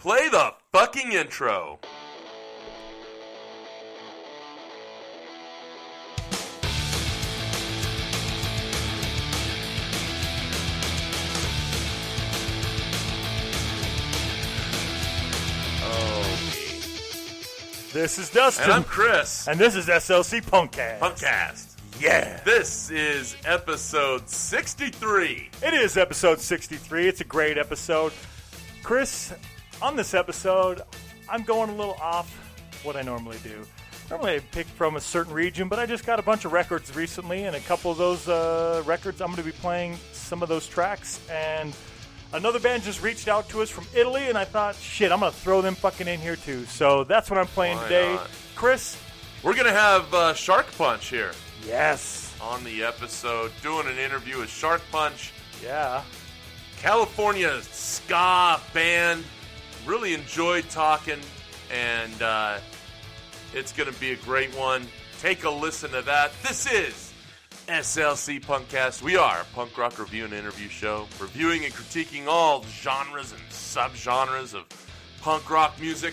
Play the fucking intro. Oh. This is Dustin. And I'm Chris. And this is SLC Punkcast. Punkcast. Yeah. This is episode 63. It is episode 63. It's a great episode. Chris, on this episode, I'm going a little off what I normally do. Normally I pick from a certain region, but I just got a bunch of records recently, and a couple of those records, I'm going to be playing some of those tracks. And another band just reached out to us from Italy, and I thought, shit, I'm going to throw them fucking in here too. So that's what I'm playing today. Not? Chris? We're going to have Shark Punch here. Yes. On the episode, doing an interview with Shark Punch. Yeah. California ska band. Really enjoyed talking, and it's going to be a great one. Take a listen to that. This is SLC Punkcast. We are a punk rock review and interview show, reviewing and critiquing all genres and subgenres of punk rock music.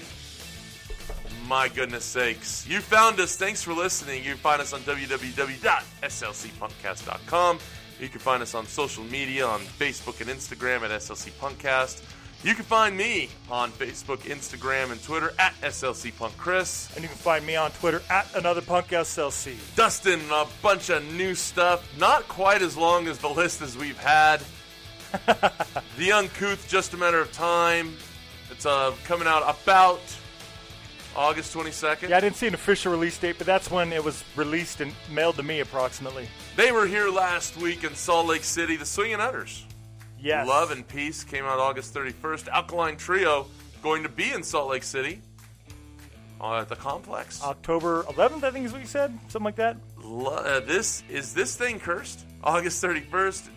My goodness sakes. You found us. Thanks for listening. You can find us on www.slcpunkcast.com. You can find us on social media, on Facebook and Instagram at SLC Punkcast. You can find me on Facebook, Instagram, and Twitter at SLC Punk Chris. And you can find me on Twitter at Another Punk SLC. Dustin, a bunch of new stuff. Not quite as long as the list as we've had. The Uncouth, Just a Matter of Time. It's coming out about August 22nd. Yeah, I didn't see an official release date, but that's when it was released and mailed to me approximately. They were here last week in Salt Lake City, The Swingin' Utters. Yes. Love and Peace came out August 31st. Alkaline Trio going to be in Salt Lake City at the Complex. October 11th, I think is what you said. Something like that. This thing cursed? August 31st.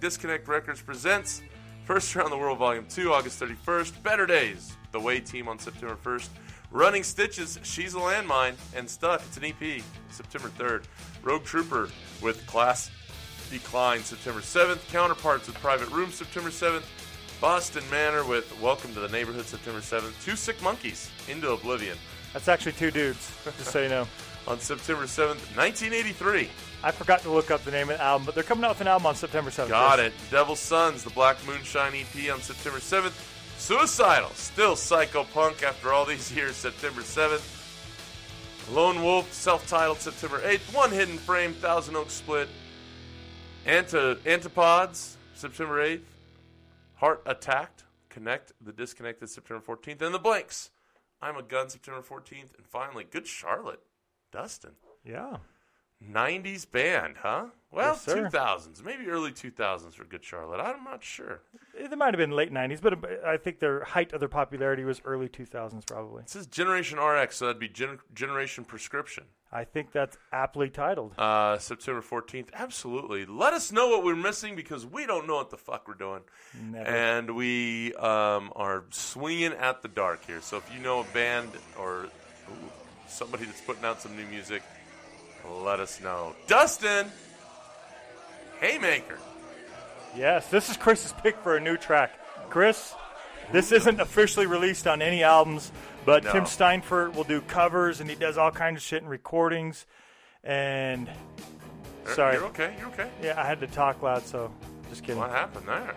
Disconnect Records presents First Around the World Volume 2, August 31st. Better Days, The Way Team on September 1st. Running Stitches, She's a Landmine, and Stuck. It's an EP, September 3rd. Rogue Trooper with Class Decline, September 7th. Counterparts with Private Room, September 7th. Boston Manor with Welcome to the Neighborhood, September 7th. Two Sick Monkeys, Into Oblivion. That's actually two dudes, just so you know. On September 7th, 1983. I forgot to look up the name of the album, but they're coming out with an album on September 7th. Got it. Devil's Sons, the Black Moonshine EP on September 7th. Suicidal, still psychopunk after all these years, September 7th. Lone Wolf, self-titled, September 8th. One Hidden Frame, Thousand Oak Split. Antipods, September 8th. Heart Attacked, Connect the Disconnected, September 14th. And The Blanks, I'm a Gun, September 14th. And finally, Good Charlotte, Dustin. Yeah. 90s band, huh? Well, yes, 2000s, maybe early 2000s for Good Charlotte. I'm not sure. It might have been late 90s, but I think their height of their popularity was early 2000s probably. This is Generation RX, so that'd be Generation Prescription. I think that's aptly titled. September 14th. Absolutely. Let us know what we're missing because we don't know what the fuck we're doing. Never. And we are swinging at the dark here. So if you know a band or somebody that's putting out some new music, let us know. Dustin, Haymaker. Yes, this is Chris's pick for a new track. Chris, this isn't officially released on any albums, but no. Tim Steinfort will do covers, and he does all kinds of shit and recordings. And sorry, you're okay. Yeah, I had to talk loud, so just kidding. What happened there?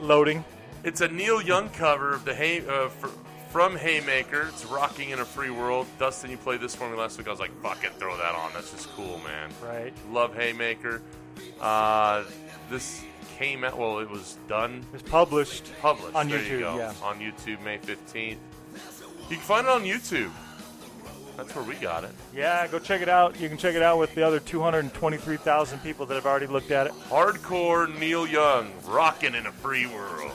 Loading. It's a Neil Young cover of the from Haymaker. It's Rocking in a Free World. Dustin, you played this for me last week. I was like, fuck it, throw that on. That's just cool, man. Right. Love Haymaker. This came out, well, it was done. It was published on there YouTube. You go. Yeah. On YouTube, May 15th. You can find it on YouTube. That's where we got it. Yeah, go check it out. You can check it out with the other 223,000 people that have already looked at it. Hardcore Neil Young, Rocking in a Free World.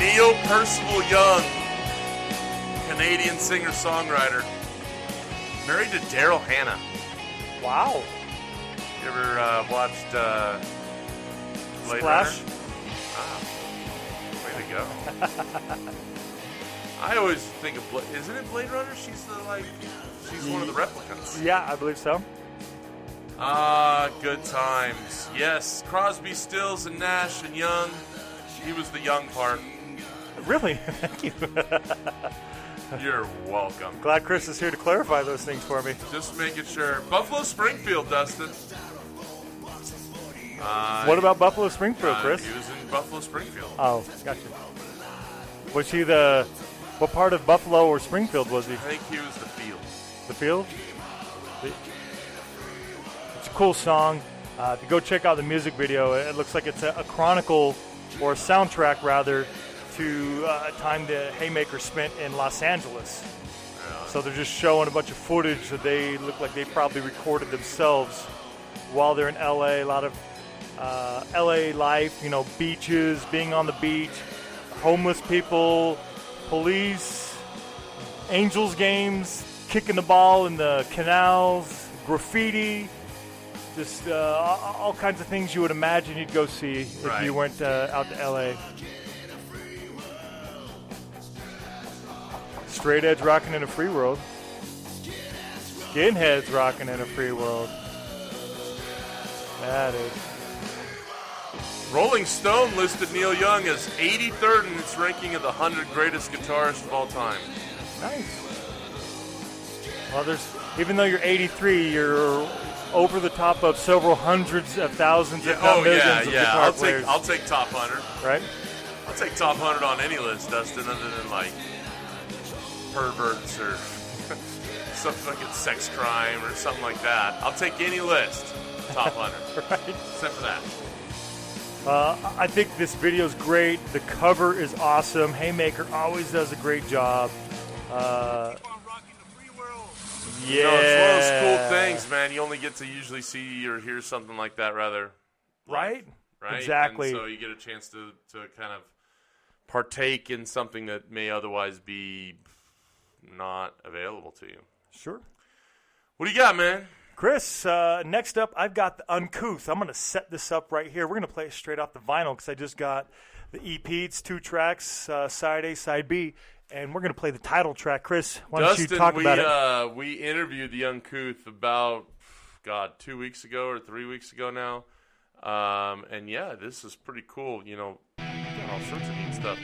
Neil Percival Young, Canadian singer-songwriter, married to Daryl Hannah. Wow. You ever watched Blade Splash? Runner? Way to go. I always think of Blade. Isn't it Blade Runner? She's the she's one of the replicants. Yeah, I believe so. Ah, good times. Yes, Crosby, Stills, and Nash and Young. He was the young part. Really? Thank you. You're welcome. Glad Chris is here to clarify those things for me. Just making sure. Buffalo Springfield, Dustin. What about Buffalo Springfield, Chris? He was in Buffalo Springfield. Oh, gotcha. Was he the... What part of Buffalo or Springfield was he? I think he was the field. The field? It's a cool song. If you go check out the music video, it looks like it's a chronicle, or a soundtrack, rather, to a time that Haymaker spent in Los Angeles. Yeah. So they're just showing a bunch of footage that they look like they probably recorded themselves while they're in L.A. A lot of L.A. life, you know, beaches, being on the beach, homeless people, police, Angels games, kicking the ball in the canals, graffiti. Just all kinds of things you would imagine you'd go see if you went out to L.A. Straight edge rocking in a free world. Skinheads rocking in a free world. That is. Rolling Stone listed Neil Young as 83rd in its ranking of the 100 greatest guitarists of all time. Nice. Well, there's, even though you're 83, you're over the top of several hundreds of thousands, if not millions of guitar players. I'll take top 100. Right? I'll take top 100 on any list, Dustin, other than, like, perverts or some fucking sex crime or something like that. I'll take any list, top 100. Right? Except for that. I think this video's great. The cover is awesome. Haymaker always does a great job. Yeah. You know, it's one of those cool things, man. You only get to usually see or hear something like that, rather. Right? Right? Exactly. And so you get a chance to kind of partake in something that may otherwise be not available to you. Sure. What do you got, man? Chris, next up, I've got The Uncouth. I'm going to set this up right here. We're going to play it straight off the vinyl because I just got the EP. It's 2 tracks, side A, side B. And we're going to play the title track. Chris, why don't you talk about it? Dustin, we interviewed The Uncouth about, 2 weeks ago or 3 weeks ago now. And, yeah, this is pretty cool. You know, all sorts of neat stuff.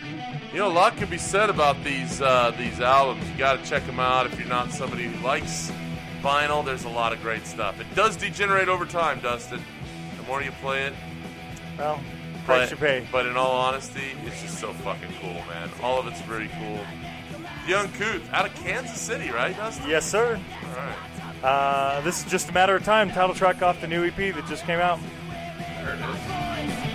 You know, a lot can be said about these albums. You got to check them out if you're not somebody who likes vinyl. There's a lot of great stuff. It does degenerate over time, Dustin. The more you play it. Well. But in all honesty, it's just so fucking cool, man. All of it's really cool. The Uncouth, out of Kansas City, right, Dustin? Yes, sir. All right. This is just a matter of time. Title track off the new EP that just came out. There it is.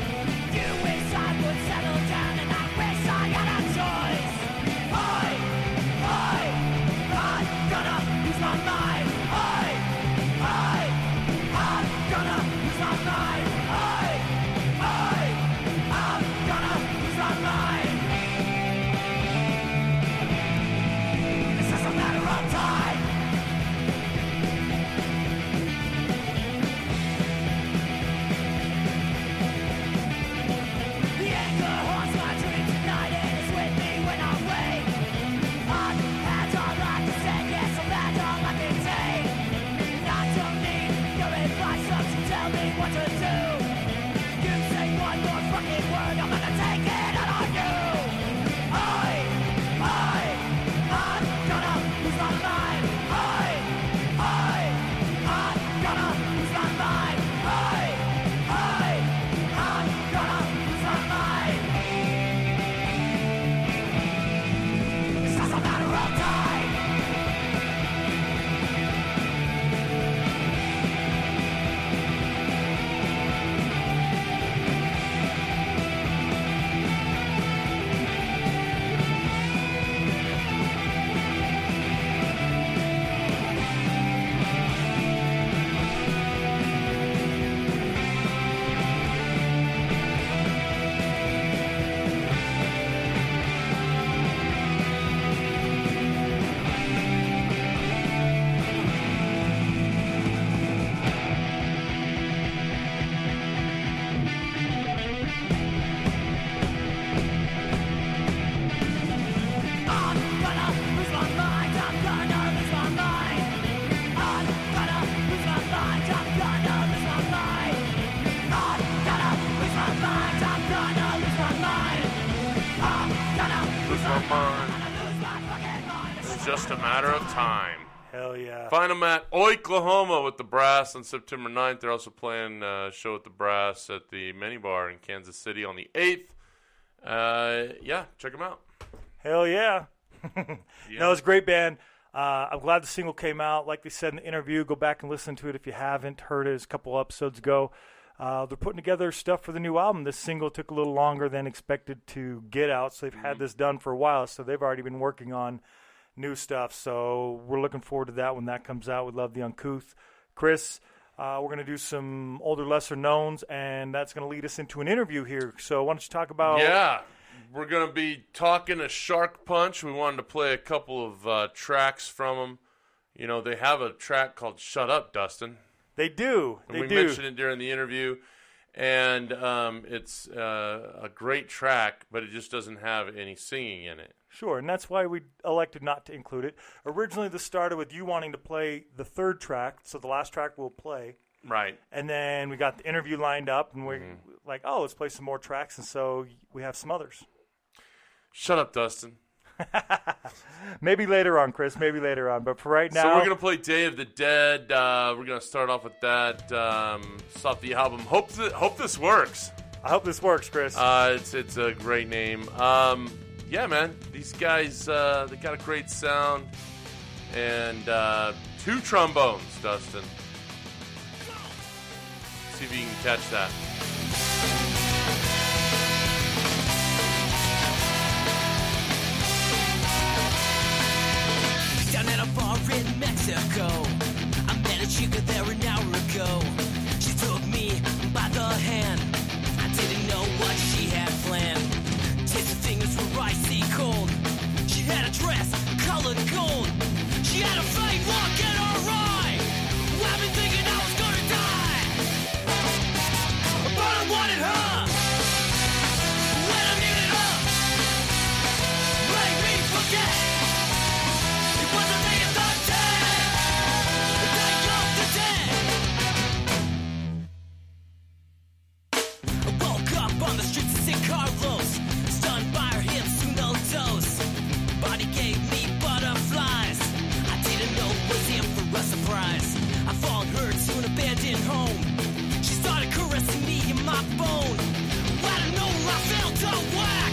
just a matter of time. Hell yeah. Find them at Oklahoma with The Brass on September 9th. They're also playing a show with The Brass at the Mini Bar in Kansas City on the 8th. Yeah, check them out. Hell yeah. Yeah. No, it's a great band. I'm glad the single came out. Like they said in the interview, go back and listen to it if you haven't heard it. It was a couple episodes ago. They're putting together stuff for the new album. This single took a little longer than expected to get out, so they've had this done for a while, so they've already been working on new stuff. So we're looking forward to that when that comes out. We love The Uncouth. Chris, we're going to do some older, lesser knowns, and that's going to lead us into an interview here. So why don't you talk about... Yeah, we're going to be talking to Shark Punch. We wanted to play a couple of tracks from them. You know, they have a track called Shut Up, Dustin. They do. They and we do. Mentioned it during the interview, and it's a great track, but it just doesn't have any singing in it. Sure, and that's why we elected not to include it. Originally, this started with you wanting to play the third track, so the last track we'll play. Right. And then we got the interview lined up, and we're like, oh, let's play some more tracks, and so we have some others. Shut up, Dustin. Maybe later on, Chris. Maybe later on. But for right now... So we're going to play Day of the Dead. We're going to start off with that. It's off the album. Hope this works. I hope this works, Chris. It's a great name. Yeah, man. These guys, they got a great sound. And two trombones, Dustin. See if you can catch that. Bar in Mexico, I met a chica there an hour ago. She took me by the hand. I didn't know what she had planned. Tits and fingers were icy cold. She had a dress colored gold. She had a faint look in her eye. I've been thinking I was gonna die, but I wanted her. When I needed her, made me forget. On the streets of San Carlos, stunned by her hips and those toes. Body gave me butterflies. I didn't know it was in for a surprise. I followed her to an abandoned home. She started caressing me in my bone. Out of nowhere, I felt a whack.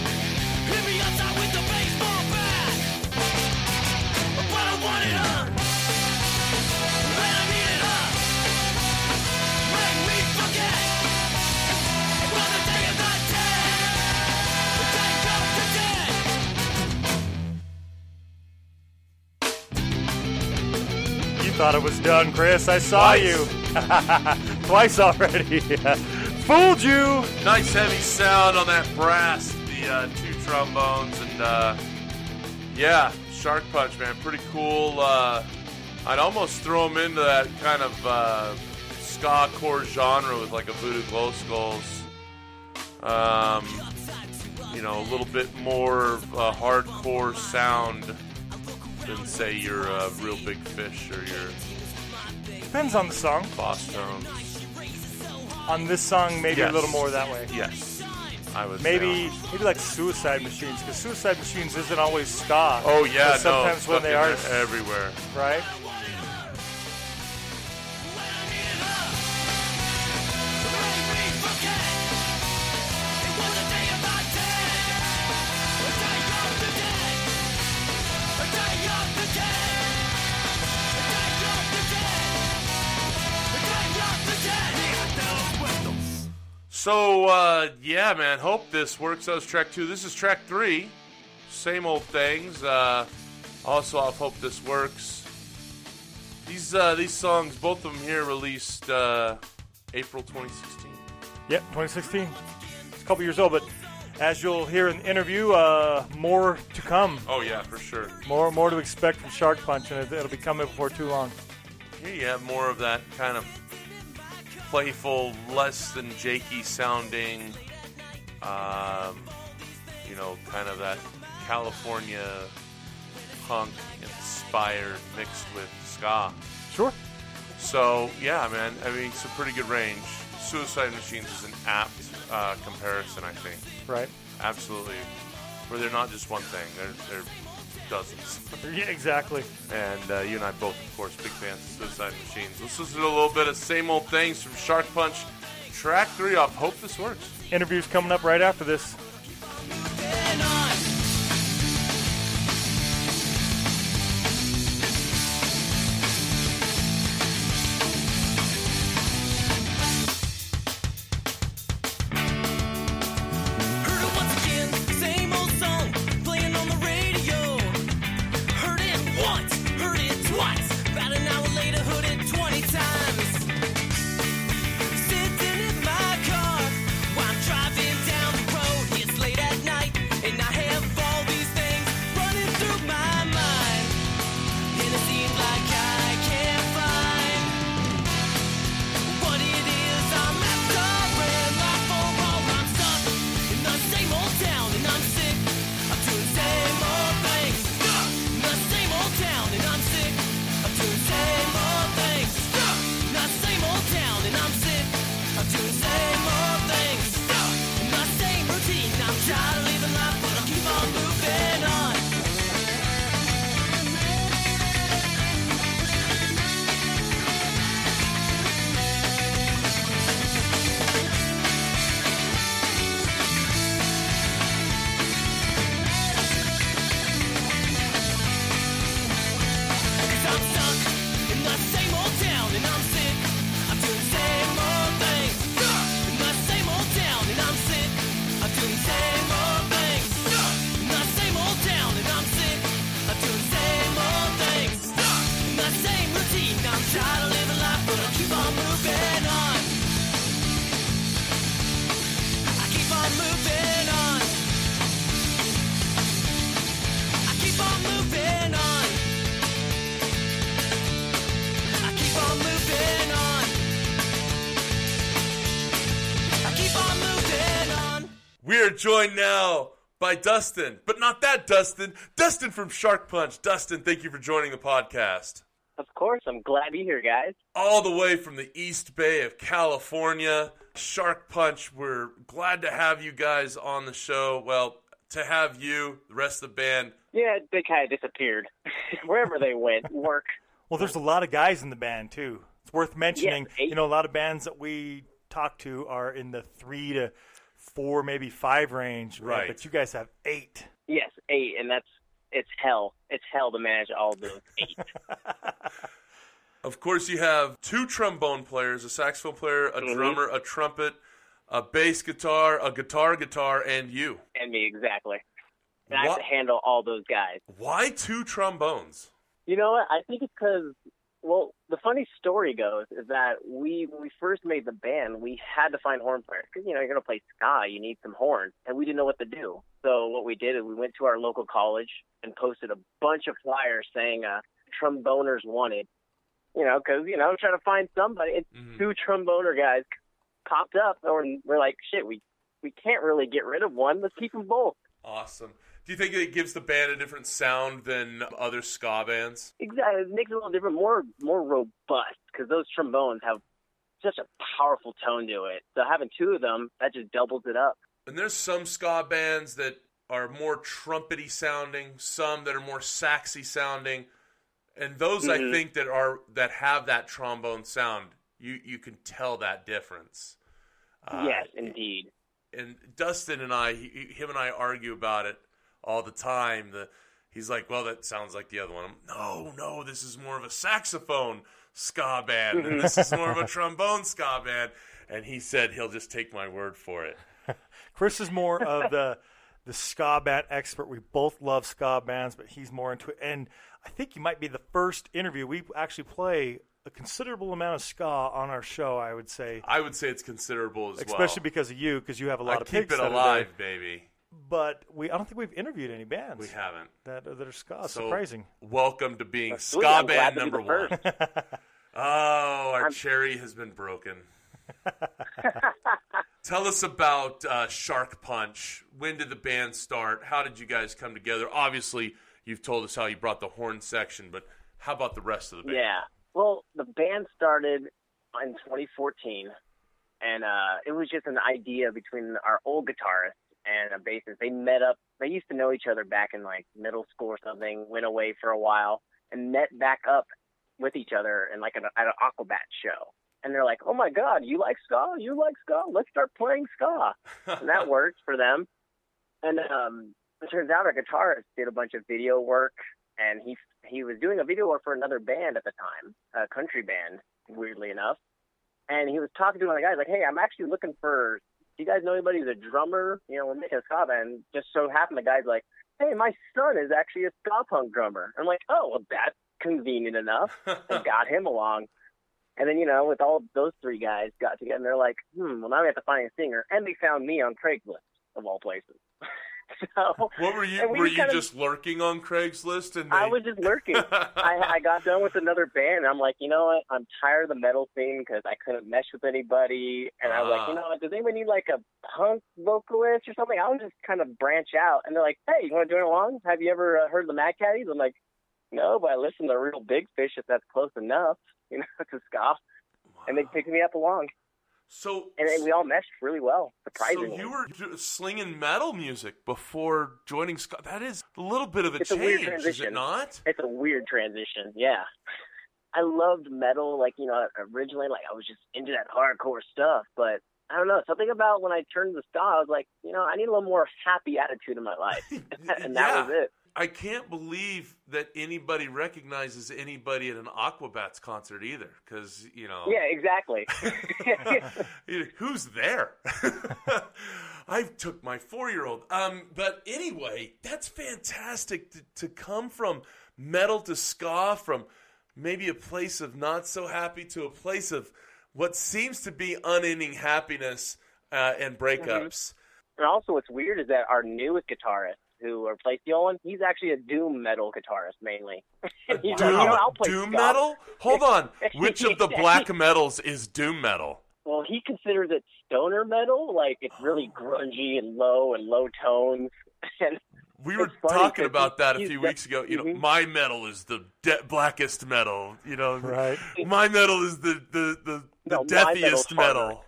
Hit me upside with a baseball bat. But I wanted her, and I needed her. Make me forget. Thought it was done, Chris. I saw you. Twice already. Fooled you. Nice heavy sound on that brass, the two trombones, and yeah, Shark Punch, man. Pretty cool. I'd almost throw them into that kind of ska core genre with like a Voodoo Glow Skulls. You know, a little bit more hardcore sound. Than say your Real Big Fish or your... Depends on the song. Boston. On this song, maybe a little more that way. Yes. I would maybe like Suicide Machines, because Suicide Machines isn't always ska. Oh, yeah, no. Sometimes when they are... everywhere. Right? So, yeah, man, hope this works. That was track 2. This is track 3. Same old things. Also, I hope this works. These songs, both of them here, released April 2016. Yep, 2016. It's a couple years old, but as you'll hear in the interview, more to come. Oh, yeah, for sure. More to expect from Shark Punch, and it'll be coming before too long. Here you have more of that kind of playful, less than jakey sounding, you know, kind of that California punk inspired mixed with ska. Sure. So, yeah, man, I mean, it's a pretty good range. Suicide Machines is an apt comparison, I think. Right. Absolutely. Where they're not just one thing. They're dozens. Yeah, exactly. And you and I both, of course, big fans of Suicide Machines. Let's listen to a little bit of Same Old Things from Shark Punch, track 3 off Hope This Works. Interview's coming up right after this. Joined now by Dustin, but not that Dustin. Dustin from Shark Punch. Dustin, thank you for joining the podcast. Of course. I'm glad to be here, guys. All the way from the East Bay of California, Shark Punch. We're glad to have you guys on the show. Well, to have you, the rest of the band. Yeah, they kind of disappeared. Wherever they went, work. Well, there's a lot of guys in the band, too. It's worth mentioning. Yes, you know, a lot of bands that we talk to are in the 3 to 4, maybe 5 range, right? But you guys have 8. Yes, 8, and it's hell. It's hell to manage all those 8. Of course, you have 2 trombone players, a saxophone player, a drummer, a trumpet, a bass guitar, a guitar, and you. And me, exactly. And I have to handle all those guys. Why 2 trombones? You know what? I think it's because, well, the funny story goes is that when we first made the band, we had to find horn players. Because, you know, you're going to play ska, you need some horns. And we didn't know what to do. So what we did is we went to our local college and posted a bunch of flyers saying tromboners wanted. You know, because, you know, I'm trying to find somebody. And 2 tromboner guys popped up. And we're like, shit, we can't really get rid of one. Let's keep them both. Awesome. Do you think it gives the band a different sound than other ska bands? Exactly. It makes it a little different, more robust, because those trombones have such a powerful tone to it. So having 2 of them, that just doubles it up. And there's some ska bands that are more trumpety sounding, some that are more saxy sounding, and those I think that have that trombone sound. You can tell that difference. Yes, indeed. And Dustin and I, him and I argue about it all the time. He's like, well, that sounds like the other one. No, this is more of a saxophone ska band, and this is more of a trombone ska band. And he said he'll just take my word for it. Chris is more of the ska band expert. We both love ska bands, but he's more into it. And I think you might be the first interview. We actually play a considerable amount of ska on our show, I would say. I would say it's considerable as well. Especially because of you, because you have a lot of pigs. I keep it alive, baby. But I don't think we've interviewed any bands. We haven't. That are ska. So, surprising. Welcome to being ska band number 1. Our cherry has been broken. Tell us about Shark Punch. When did the band start? How did you guys come together? Obviously, you've told us how you brought the horn section, but how about the rest of the band? Yeah. Well, the band started in 2014, and it was just an idea between our old guitarist and a bassist. They met up. They used to know each other back in like middle school or something, went away for a while and met back up with each other in like at an Aquabat show. And they're like, oh my God, you like ska? You like ska? Let's start playing ska. And that worked for them. And it turns out our guitarist did a bunch of video work, and he was doing a video work for another band at the time, a country band, weirdly enough. And he was talking to one of the guys like, hey, I'm actually looking for, do you guys know anybody who's a drummer? You know, we're making a ska band. Just so happened the guy's like, hey, my son is actually a ska punk drummer. I'm like, oh, well, that's convenient enough. And got him along. And then, you know, with all those three guys got together, and they're like, well, now we have to find a singer. And they found me on Craigslist, of all places. So, what were you? Were you just lurking on Craigslist? And I was just lurking. I got done with another band, and I'm like, you know what? I'm tired of the metal thing because I couldn't mesh with anybody. And I was like, you know what? Does anybody need like a punk vocalist or something? I'll just kind of branch out. And they're like, hey, you want to join along? Have you ever heard of the Mad Caddies? I'm like, no, but I listen to Real Big Fish if that's close enough, you know, to ska. Wow. And they picked me up along. And we all meshed really well, surprisingly. So you were slinging metal music before joining ska. That is a little bit of a change, weird transition. Is it not? It's a weird transition, yeah. I loved metal, like, you know, originally, like, I was just into that hardcore stuff. But, I don't know, something about when I turned to ska, I was like, you know, I need a little more happy attitude in my life. And that was it. I can't believe that anybody recognizes anybody at an Aquabats concert either, because, you know... Yeah, exactly. Who's there? I took my 4-year-old. But anyway, that's fantastic to come from metal to ska, from maybe a place of not so happy to a place of what seems to be unending happiness and breakups. And also what's weird is that our newest guitarist, who replaced the old one, he's actually a doom metal guitarist, mainly. He's doom, like, I'll play doom metal? Hold on. Which of the black metals is doom metal? Well, he considers it stoner metal. Like, it's really grungy and low tones. And we were talking about that a few weeks ago. You know, my metal is the blackest metal. You know, right? My metal is the deathiest metal.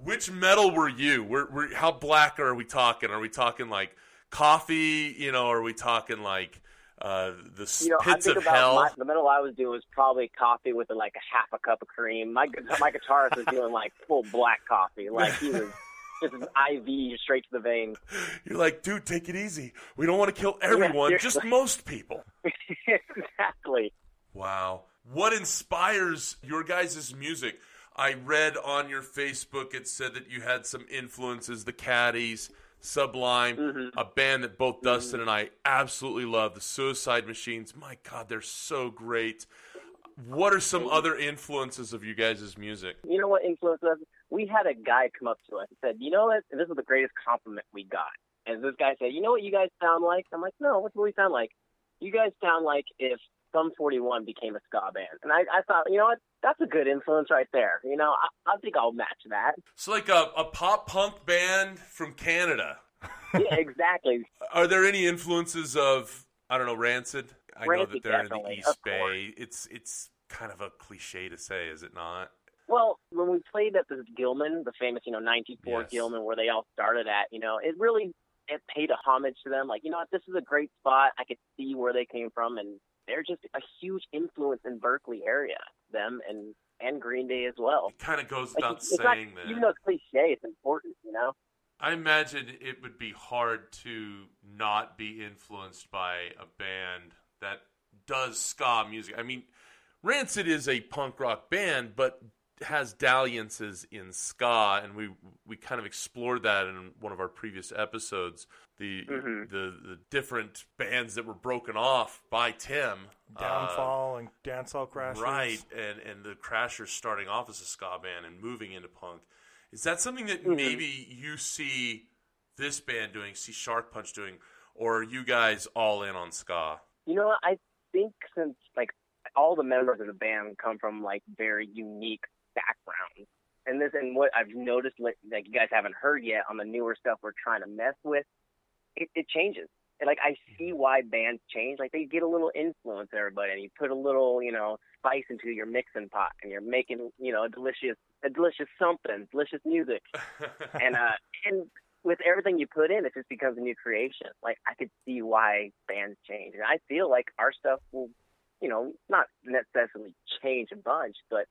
Which metal were you? How black are we talking? Are we talking like coffee? You know, are we talking like the pits of hell? The metal I was doing was probably coffee with like a half a cup of cream. My guitarist was doing like full black coffee. Like he was just IV straight to the vein. You're like, dude, take it easy. We don't want to kill everyone, just most people. Exactly. Wow. What inspires your guys' music? I read on your Facebook, it said that you had some influences, the Caddies, Sublime, a band that both Dustin and I absolutely love, the Suicide Machines. My God, they're so great. What are some other influences of you guys' music? You know what influenced us? We had a guy come up to us and said, you know what, this is the greatest compliment we got. And this guy said, you know what you guys sound like? I'm like, no, what do we sound like? You guys sound like if Sum 41 became a ska band. And I thought, you know what? That's a good influence right there. You know, I think I'll match that. So like a pop punk band from Canada. Yeah, exactly. Are there any influences of, I don't know, Rancid? I know that they're in the East Bay. It's kind of a cliche to say, is it not? Well, when we played at the Gilman, the famous, you know, 94 Gilman, where they all started at, you know, it paid a homage to them. Like, you know what? This is a great spot. I could see where they came from, and they're just a huge influence in Berkeley area, them and Green Day as well. It kind of goes without saying that. Even though it's cliche, it's important, you know? I imagine it would be hard to not be influenced by a band that does ska music. I mean, Rancid is a punk rock band, but has dalliances in ska, and we kind of explored that in one of our previous episodes, the different bands that were broken off by Tim. Downfall and Dancehall Crashers. Right, and the Crashers starting off as a ska band and moving into punk. Is that something that maybe you see this band doing, see Shark Punch doing, or are you guys all in on ska? You know, I think since like all the members of the band come from like very unique background, and what I've noticed, like you guys haven't heard yet on the newer stuff we're trying to mess with, it changes. And like I see why bands change. Like they get a little influence, everybody, and you put a little, you know, spice into your mixing pot, and you're making, you know, a delicious something, delicious music. And with everything you put in, it just becomes a new creation. Like, I could see why bands change. And I feel like our stuff will, you know, not necessarily change a bunch, but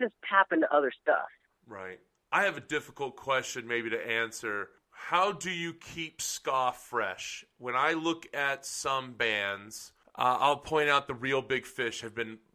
just tap into other stuff. Right. I have a difficult question maybe to answer. How do you keep ska fresh? When I look at some bands, I'll point out the Real Big Fish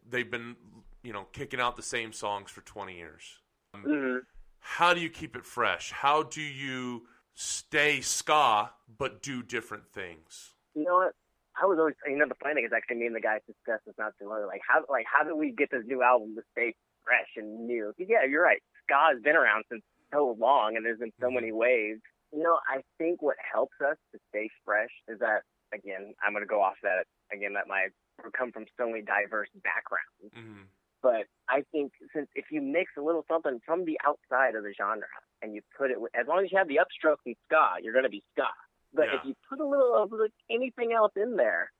they've been, you know, kicking out the same songs for 20 years. Mm-hmm. How do you keep it fresh? How do you stay ska but do different things? You know what? I was always, you know, the funny thing is actually me and the guys discussed this not too long ago. Like how do we get this new album to stay fresh and new? Yeah, you're right. Ska has been around since so long, and there's been so many waves. You know, I think what helps us to stay fresh is that, again, I'm going to go off that again, that my come from so many diverse backgrounds. Mm-hmm. But I think since if you mix a little something from the outside of the genre and you put it, as long as you have the upstroke and ska, you're going to be ska. But if you put a little of anything else in there,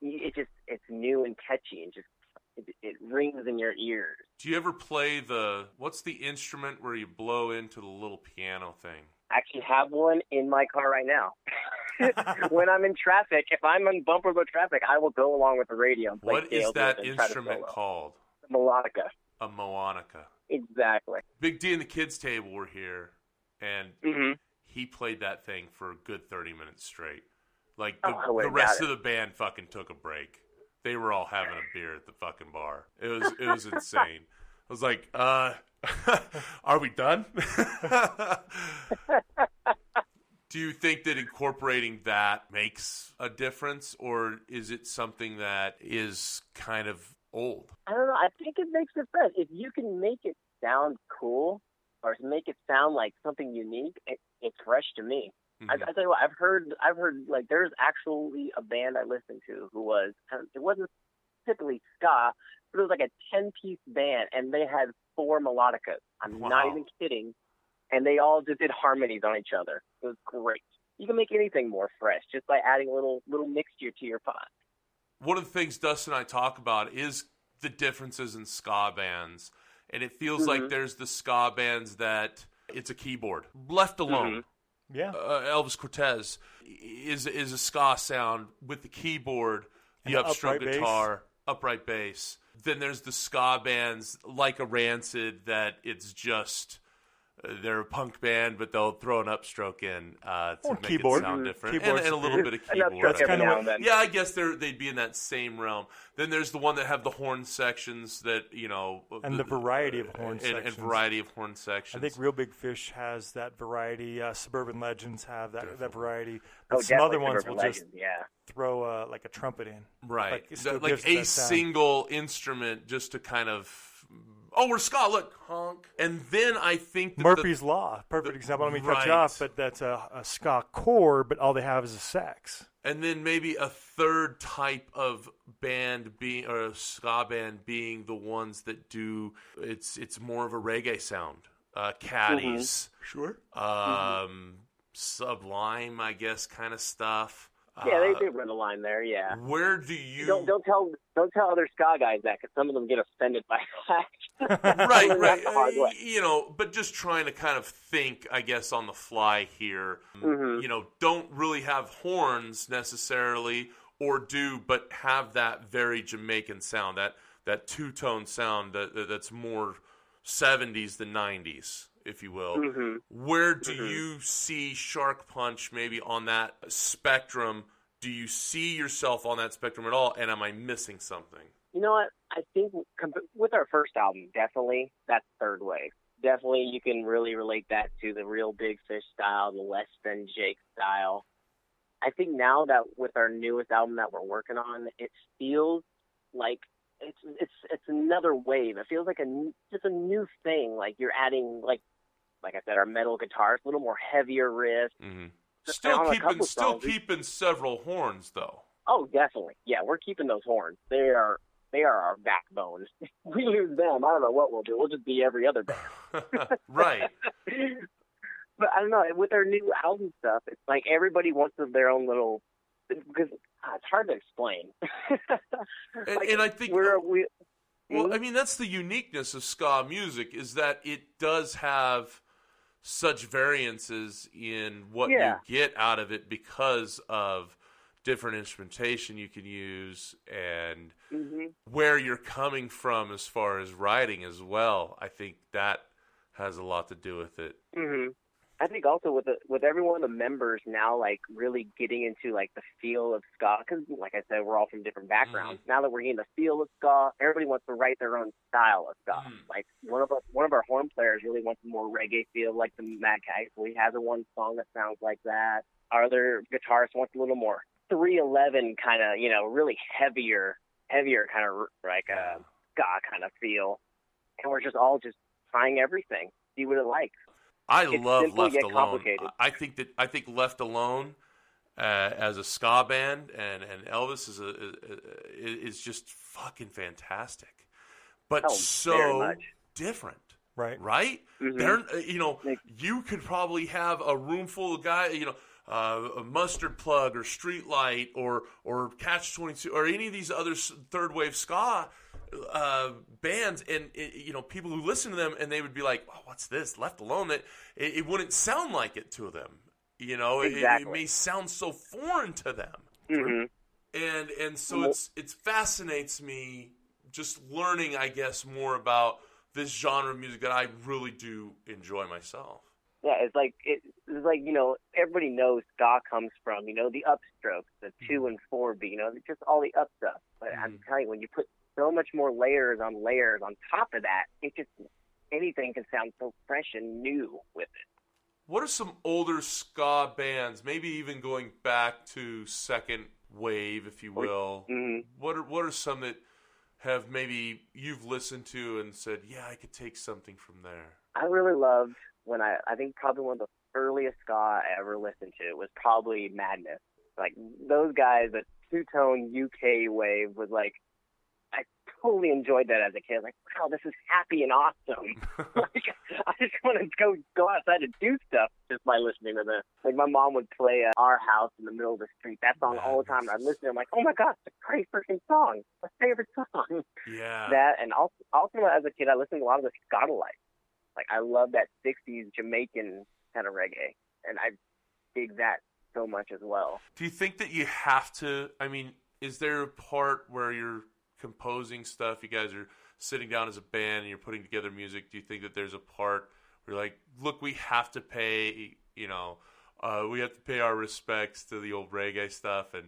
it's new and catchy and just it rings in your ears. Do you ever play what's the instrument where you blow into the little piano thing? I actually have one in my car right now. When I'm in traffic, if I'm in bumper to traffic, I will go along with the radio and play. What is that instrument called? Melodica. A melodica. Exactly. Big D and the Kids Table were here, and mm-hmm. he played that thing for a good 30 minutes straight. Like, the rest of the band fucking took a break. They were all having a beer at the fucking bar. It was insane. I was like, are we done? Do you think that incorporating that makes a difference, or is it something that is kind of old? I don't know. I think it makes it fresh. If you can make it sound cool or make it sound like something unique, it's fresh to me. Mm-hmm. I tell you what, I've heard like there's actually a band I listened to who was, it wasn't typically ska, but it was like a 10-piece band, and they had 4 melodicas. I'm not even kidding. And they all just did harmonies on each other. It was great. You can make anything more fresh just by adding a little mixture to your pot. One of the things Dustin and I talk about is the differences in ska bands. And it feels mm-hmm. like there's the ska bands that it's a keyboard. Left Alone. Mm-hmm. Yeah, Elvis Cortez is a ska sound with the keyboard, the upstrung guitar, upright bass. Then there's the ska bands like a Rancid that it's just they're a punk band, but they'll throw an upstroke in to make keyboard. It sound different, and a little bit of keyboard. I guess they'd be in that same realm. Then there's the one that have the horn sections that, you know, and the variety of horn sections. And variety of horn sections. I think Real Big Fish has that variety. Suburban Legends have that variety. But some other ones will just throw like a trumpet in, right? Like a single instrument just to kind of. Oh, we're ska, look, honk. And then I think that Murphy's Law, perfect example. I mean, cut you off, but that's a ska chord, but all they have is a sax. And then maybe a third type of band being, or a ska band being the ones that do, it's more of a reggae sound. Caddies. Mm-hmm. Sure. Mm-hmm. Sublime, I guess, kind of stuff. Yeah, they run a line there. Yeah. Where do you don't tell other ska guys that, because some of them get offended by that. Right. You know, but just trying to kind of think, I guess, on the fly here. Mm-hmm. You know, don't really have horns necessarily, or do, but have that very Jamaican sound, that two-tone sound that's more 70s than 90s. If you will, mm-hmm. where do mm-hmm. you see Shark Punch maybe on that spectrum? Do you see yourself on that spectrum at all? And am I missing something? You know what? I think with our first album, definitely that's third wave. Definitely you can really relate that to the Real Big Fish style, the Less Than Jake style. I think now that with our newest album that we're working on, it feels like it's another wave. It feels like just a new thing. Like you're adding like I said, our metal guitars, a little more heavier riff. Mm-hmm. Still keeping several horns, though. Oh, definitely. Yeah, we're keeping those horns. They are our backbone. We lose them, I don't know what we'll do. We'll just be every other band. Right. But I don't know. With our new album stuff, it's like everybody wants their own little. Because it's hard to explain. and I think. Well, I mean, that's the uniqueness of ska music, is that it does have such variances in what you get out of it because of different instrumentation you can use and where you're coming from as far as writing as well. I think that has a lot to do with it. I think also with every one of the members now, like, really getting into, like, the feel of ska, because, like I said, we're all from different backgrounds. Now that we're getting the feel of ska, everybody wants to write their own style of ska. Like, one of our horn players really wants a more reggae feel, like the Magpie, so he has a one song that sounds like that. Our other guitarist wants a little more 311 kind of, you know, really heavier kind of, like, a ska kind of feel. And we're just all just trying everything, see what it likes. I love Left Alone. I think Left Alone as a ska band and Elvis is just fucking fantastic, but so different, right? They're, you know, you could probably have a room full of guys, you know, a Mustard Plug or Streetlight or Catch 22 or any of these other third wave ska bands, and you know, people who listen to them and they would be like, oh, what's this? Left Alone. It wouldn't sound like it to them, you know. Exactly. It may sound so foreign to them, and so it fascinates me just learning, I guess, more about this genre of music that I really do enjoy myself. Yeah, it's like, you know, everybody knows ska comes from, you know, the upstrokes, the 2 and 4B, you know, just all the up stuff. But I'm telling you, when you put so much more layers on layers on top of that, it just, anything can sound so fresh and new with it. What are some older ska bands, maybe even going back to second wave, if you will? What are some that have maybe you've listened to and said, yeah, I could take something from there? I really loved when I think probably one of the earliest ska I ever listened to was probably Madness. Like, those guys, the two-tone UK wave was like, I totally enjoyed that as a kid. Like, wow, this is happy and awesome. Like, I just want to go outside and do stuff just by listening to this. Like, my mom would play Our House in the Middle of the Street, that song all the time. And I'd listen to it, I'm like, oh my gosh, it's a great freaking song. My favorite song. Yeah. That, and also as a kid, I listened to a lot of the Scottolites. Like, I love that 60s Jamaican kind of reggae, and I dig that so much as well. Do you think that you have to, I mean, is there a part where you're composing stuff, you guys are sitting down as a band and you're putting together music, do you think that there's a part where you're like, look, we have to pay, you know, we have to pay our respects to the old reggae stuff, and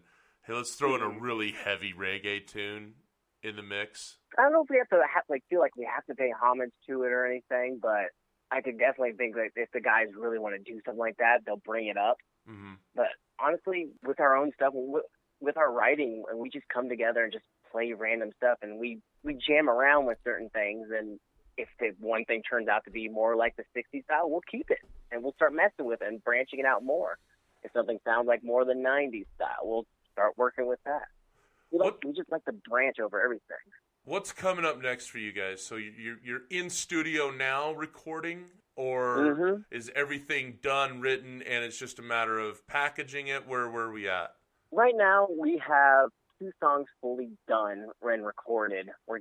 hey, let's throw in a really heavy reggae tune in the mix? I don't know if we have to feel like we have to pay homage to it or anything, but I could definitely think that if the guys really want to do something like that, they'll bring it up. But honestly, with our own stuff, with our writing, we just come together and just play random stuff, and we jam around with certain things, and if the one thing turns out to be more like the 60s style, we'll keep it, and we'll start messing with it and branching it out more. If something sounds like more the 90s style, we'll start working with that. We just like to branch over everything. What's coming up next for you guys? So you're in studio now recording, or is everything done, written, and it's just a matter of packaging it? Where are we at? Right now, we have 2 songs fully done and recorded. We're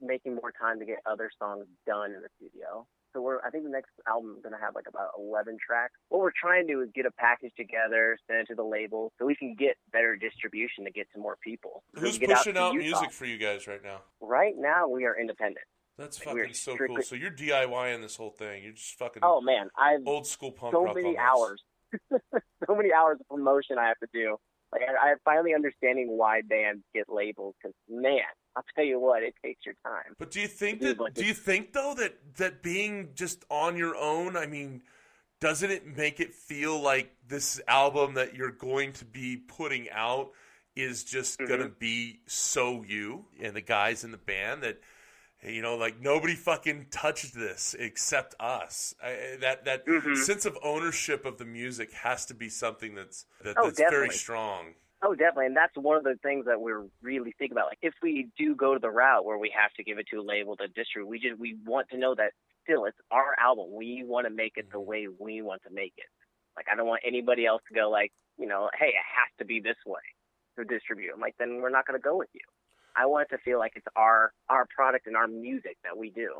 making more time to get other songs done in the studio. So I think the next album is going to have like about 11 tracks. What we're trying to do is get a package together, send it to the label, so we can get better distribution to get to more people. Who's pushing out music for you guys right now? Right now, we are independent. That's fucking so cool. So you're DIYing this whole thing. You're just fucking. Oh man, I've old school punk rock. So many hours, so many hours of promotion I have to do. Like, I'm finally understanding why bands get labeled, because, man, I'll tell you what, it takes your time. But do you think, though, that being just on your own, I mean, doesn't it make it feel like this album that you're going to be putting out is just going to be so you and the guys in the band that, you know, like, nobody fucking touched this except us. That sense of ownership of the music has to be something that's very strong. Oh, definitely. And that's one of the things that we're really thinking about. Like, if we do go to the route where we have to give it to a label to distribute, we want to know that still it's our album. We want to make it the way we want to make it. Like, I don't want anybody else to go like, you know, hey, it has to be this way to distribute. I'm like, then we're not going to go with you. I want it to feel like it's our product and our music that we do.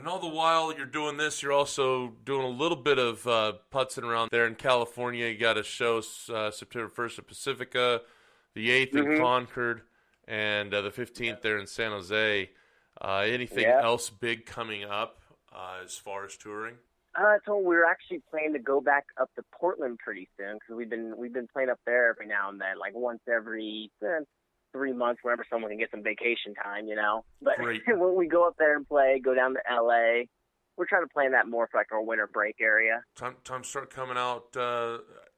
And all the while you're doing this, you're also doing a little bit of putzing around there in California. You got a show September 1st at Pacifica, the 8th in Concord, and the 15th there in San Jose. Anything else big coming up as far as touring? So we're actually planning to go back up to Portland pretty soon because we've been playing up there every now and then, like once every 3 months, whenever someone can get some vacation time, you know. But when we go up there and play, go down to LA, we're trying to plan that more for like our winter break area. Time start coming out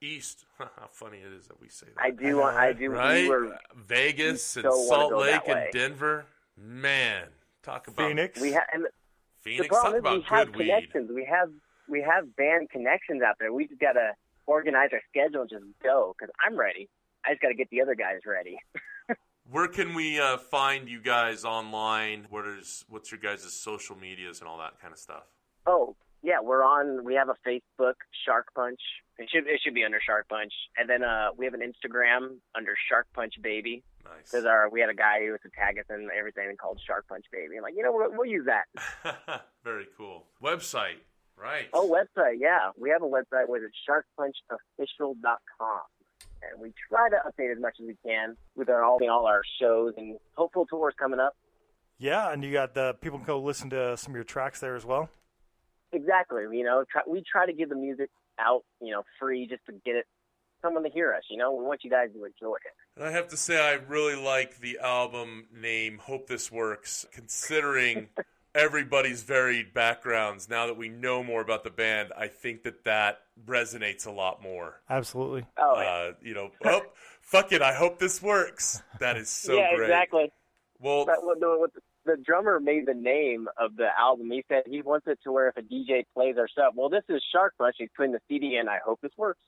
east. How funny it is that we say that. I do. Right? Vegas and Salt Lake and Denver. Man, talk about Phoenix. Phoenix. The problem is we have connections. We have band connections out there. We just gotta organize our schedule and just go. Because I'm ready. I just gotta get the other guys ready. Where can we find you guys online? What's your guys' social medias and all that kind of stuff? Oh, yeah, we have a Facebook, Shark Punch. It should be under Shark Punch. And then we have an Instagram under Shark Punch Baby. Nice. Because we had a guy who was to tag us and everything and called Shark Punch Baby. I'm like, we'll use that. Very cool. Website, right. Oh, website, yeah. We have a website with sharkpunchofficial.com. And we try to update as much as we can with all our shows and hopeful tours coming up. Yeah, and you got people can go listen to some of your tracks there as well. Exactly. We try to give the music out, free just to get someone to hear us. We want you guys to enjoy it. And I have to say, I really like the album name, Hope This Works, considering everybody's varied backgrounds. Now that we know more about the band, I think that resonates a lot more. Absolutely. Oh, yeah. Fuck it, I hope this works. That is so great. Yeah, exactly. Well, the drummer made the name of the album. He said he wants it to where if a DJ plays our stuff, well, this is Shark Punch. He's putting the CD in, I hope this works.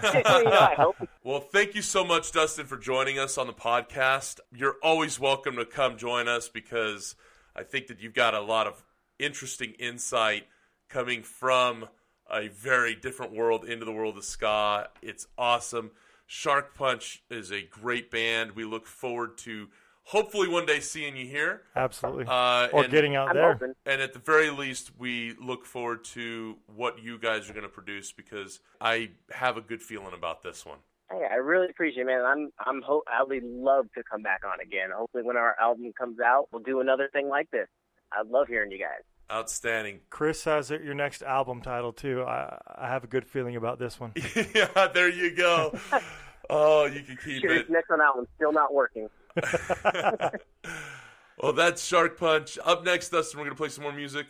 I hope. Well, thank you so much, Dustin, for joining us on the podcast. You're always welcome to come join us because I think that you've got a lot of interesting insight coming from a very different world into the world of ska. It's awesome. Shark Punch is a great band. We look forward to hopefully one day seeing you here. Absolutely. Or getting out there. And at the very least, we look forward to what you guys are going to produce because I have a good feeling about this one. Hey, I really appreciate it, man. I would love to come back on again. Hopefully when our album comes out, we'll do another thing like this. I love hearing you guys. Outstanding. Chris has your next album title, too. I have a good feeling about this one. Yeah, there you go. Oh, you can keep it. Next on that one's still not working. Well, that's Shark Punch. Up next, Dustin, we're going to play some more music.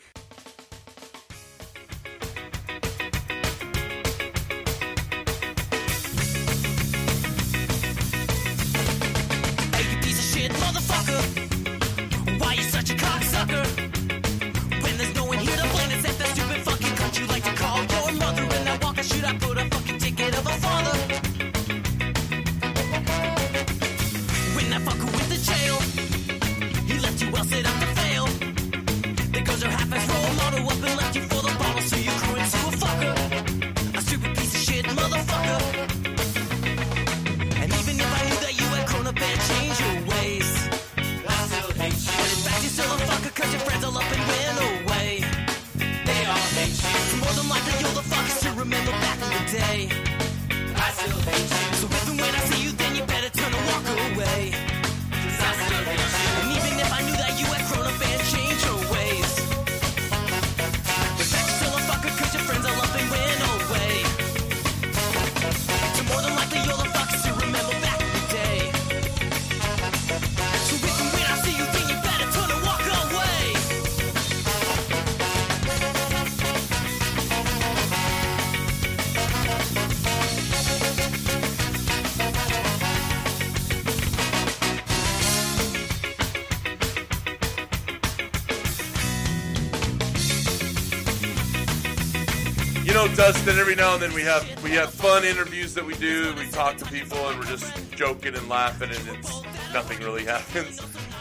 Dustin, every now and then we have fun interviews that we do. We talk to people and we're just joking and laughing and it's nothing really happens.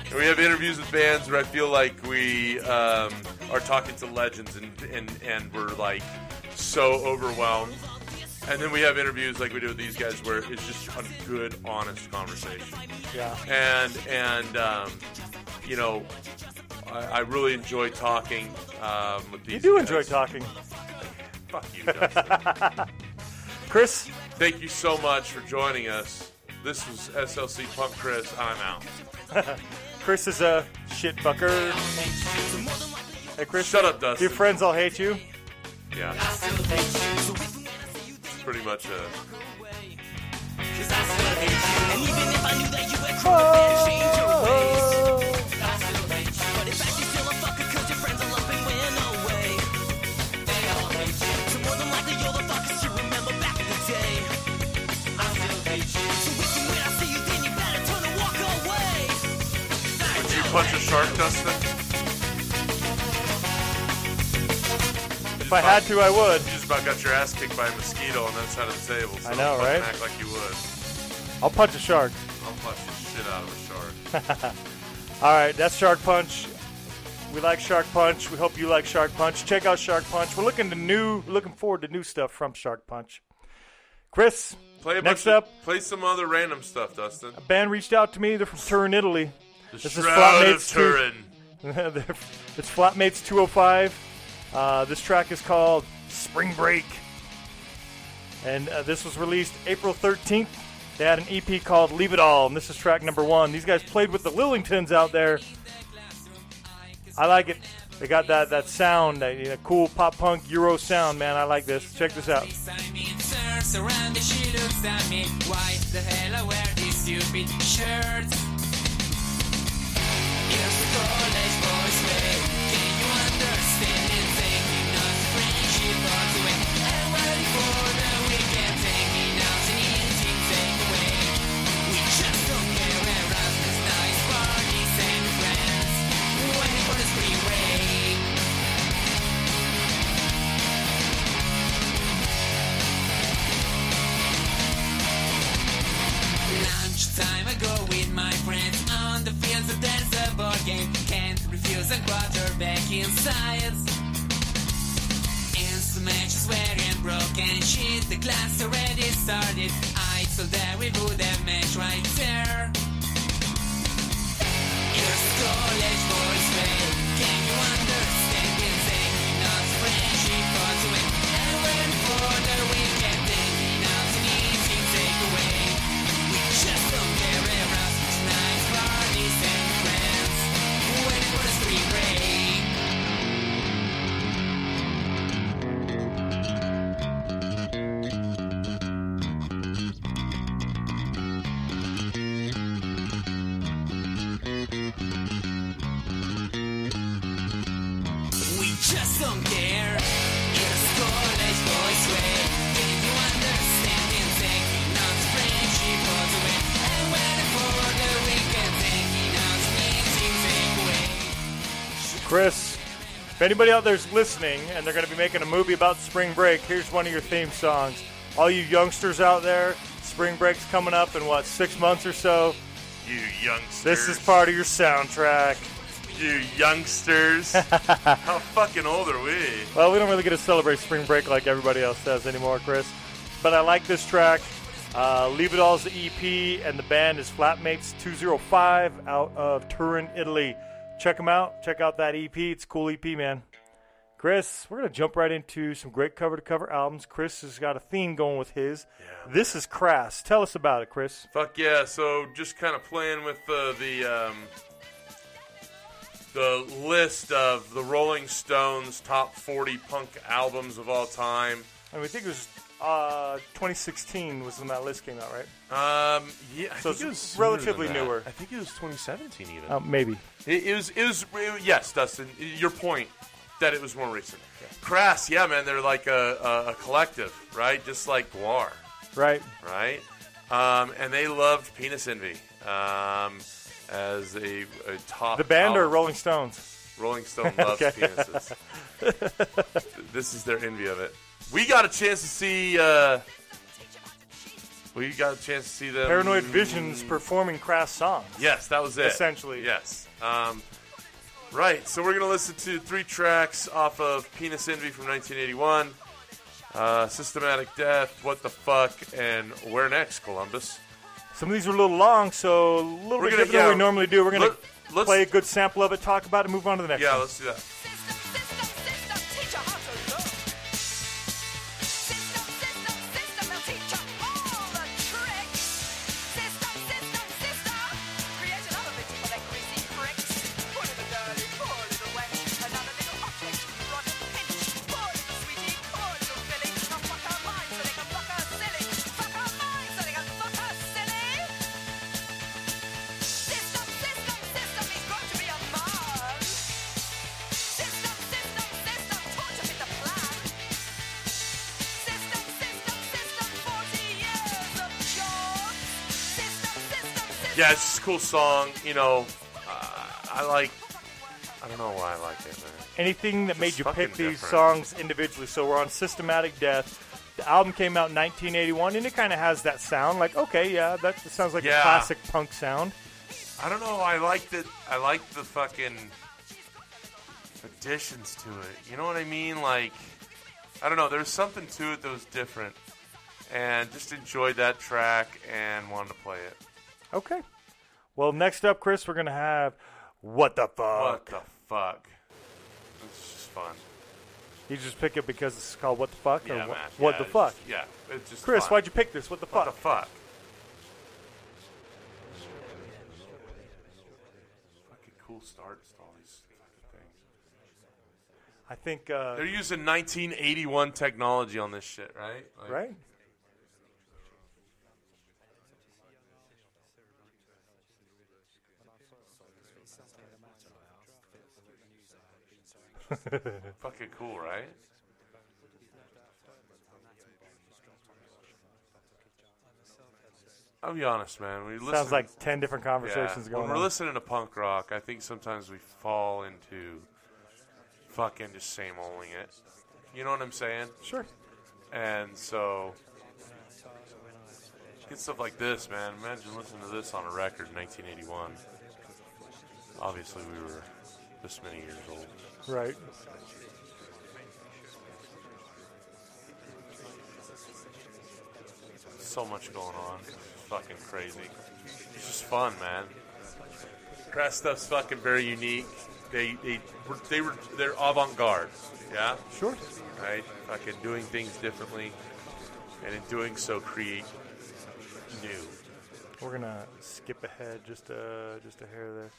And we have interviews with bands where I feel like we are talking to legends and we're like so overwhelmed. And then we have interviews like we do with these guys where it's just a good, honest conversation. Yeah. And I really enjoy talking with these guys. You do enjoy talking. Fuck you, Dustin. Chris, thank you so much for joining us. This was SLC Punk Chris. I'm out. Chris is a shit fucker. Hey, Chris. Shut up, Dustin. Your friends all hate you. Yeah. Pretty much a... Oh. Would you punch a shark, Dustin? If I had to, I would. You just about got your ass kicked by a mosquito on that side of the table. So I know, right? Act like you would. I'll punch a shark. I'll punch the shit out of a shark. All right, that's Shark Punch. We like Shark Punch. We hope you like Shark Punch. Check out Shark Punch. We're looking forward to new stuff from Shark Punch. Chris, play some other random stuff, Dustin. A band reached out to me. They're from Turin, Italy. This is Flatmates of Turin. It's Flatmates 205. This track is called Spring Break. And this was released April 13th. They had an EP called Leave It All, and this is track number 1. These guys played with the Lillingtons out there. I like it. They got that sound, that cool pop-punk Euro sound, man. I like this. Check this out. Turns around and she looks at me. Why the hell I wear these stupid shirts? Here's the college boys way. Can you understand it? Taking us to bring she brought away. I'm ready for the weekend. Taking us an easy takeaway. We just don't care where us this nice parties and friends. We're waiting for the freeway. Time I go with my friends on the fields to dance a ball game. Can't refuse a quarterback in science. In so much swearing broken shit, the class already started. I told that we would have match right there. Here's the college boys way. Can you understand it? Taking us friendship all the way. And when for the weekend, taking us an easy takeaway. Just don't care around such nice parties and friends. Waiting for the spring break. We just don't care. It's college boys' way. Can you understand it? Taking out the friendship all the way. Chris, if anybody out there's listening and they're going to be making a movie about spring break, here's one of your theme songs. All you youngsters out there, spring break's coming up in, 6 months or so? You youngsters. This is part of your soundtrack. You youngsters. How fucking old are we? Well, we don't really get to celebrate spring break like everybody else does anymore, Chris. But I like this track. Leave It All is the EP, and the band is Flatmates 205 out of Turin, Italy. Check them out. Check out that EP. It's a cool EP, man. Chris, we're going to jump right into some great cover-to-cover albums. Chris has got a theme going with his. Yeah. This is Crass. Tell us about it, Chris. Fuck yeah. So just kind of playing with the list of the Rolling Stones top 40 punk albums of all time. And we think it was... 2016 was when that list came out, right? Yeah. So it's relatively newer. I think it was 2017 even. Maybe. Yes, Dustin. Your point that it was more recent. Yeah. Crass, yeah, man. They're like a collective, right? Just like Guar. Right. And they loved Penis Envy as a top. The band album. Or Rolling Stones? Rolling Stone loves penises. This is their envy of it. We got a chance to see. Them. Paranoid Visions performing Crass songs. Yes, that was it. Essentially, yes. Right. So we're gonna listen to 3 tracks off of Penis Envy from 1981, Systematic Death, What the Fuck, and Where Next, Columbus. Some of these are a little long, so a little bit different than we normally do. We're gonna let's play a good sample of it, talk about it, move on to the next one. Yeah, let's do that. Yeah, it's a cool song. You know, I like... I don't know why I like it, man. Anything that made you pick these songs individually. So we're on Systematic Death. The album came out in 1981, and it kind of has that sound. Like, okay, yeah, that sounds like a classic punk sound. I don't know. I like that. I like the fucking additions to it. You know what I mean? Like, I don't know. There's something to it that was different. And just enjoyed that track and wanted to play it. Okay. Well, next up, Chris, we're going to have What the Fuck. What the Fuck. It's just fun. You just pick it because it's called What the Fuck? Yeah, or man. What the Fuck? Just, yeah. It's just Chris, fun. Why'd you pick this? What the Fuck? What the Fuck? Fucking cool starts to all these fucking things. I think... they're using 1981 technology on this shit, right? Like, right. Fucking cool, right? I'll be honest, man. We sounds like 10 different conversations going on. When we're listening to punk rock, I think sometimes we fall into fucking just same-oling it. You know what I'm saying? Sure. And so, get stuff like this, man. Imagine listening to this on a record in 1981. Obviously, we were this many years old. Right. So much going on. It's fucking crazy. It's just fun, man. Crass stuff's fucking very unique. They're avant-garde. Yeah? Sure. Right? Fucking doing things differently. And in doing so, create new. We're going to skip ahead just a hair there.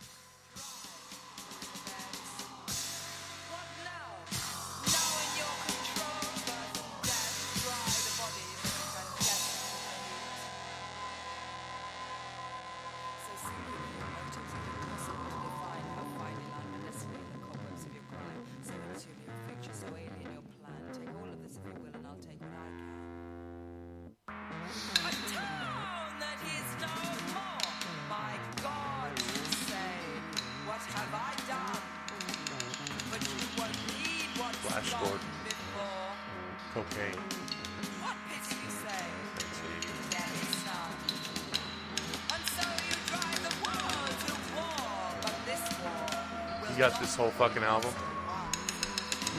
You got this whole fucking album?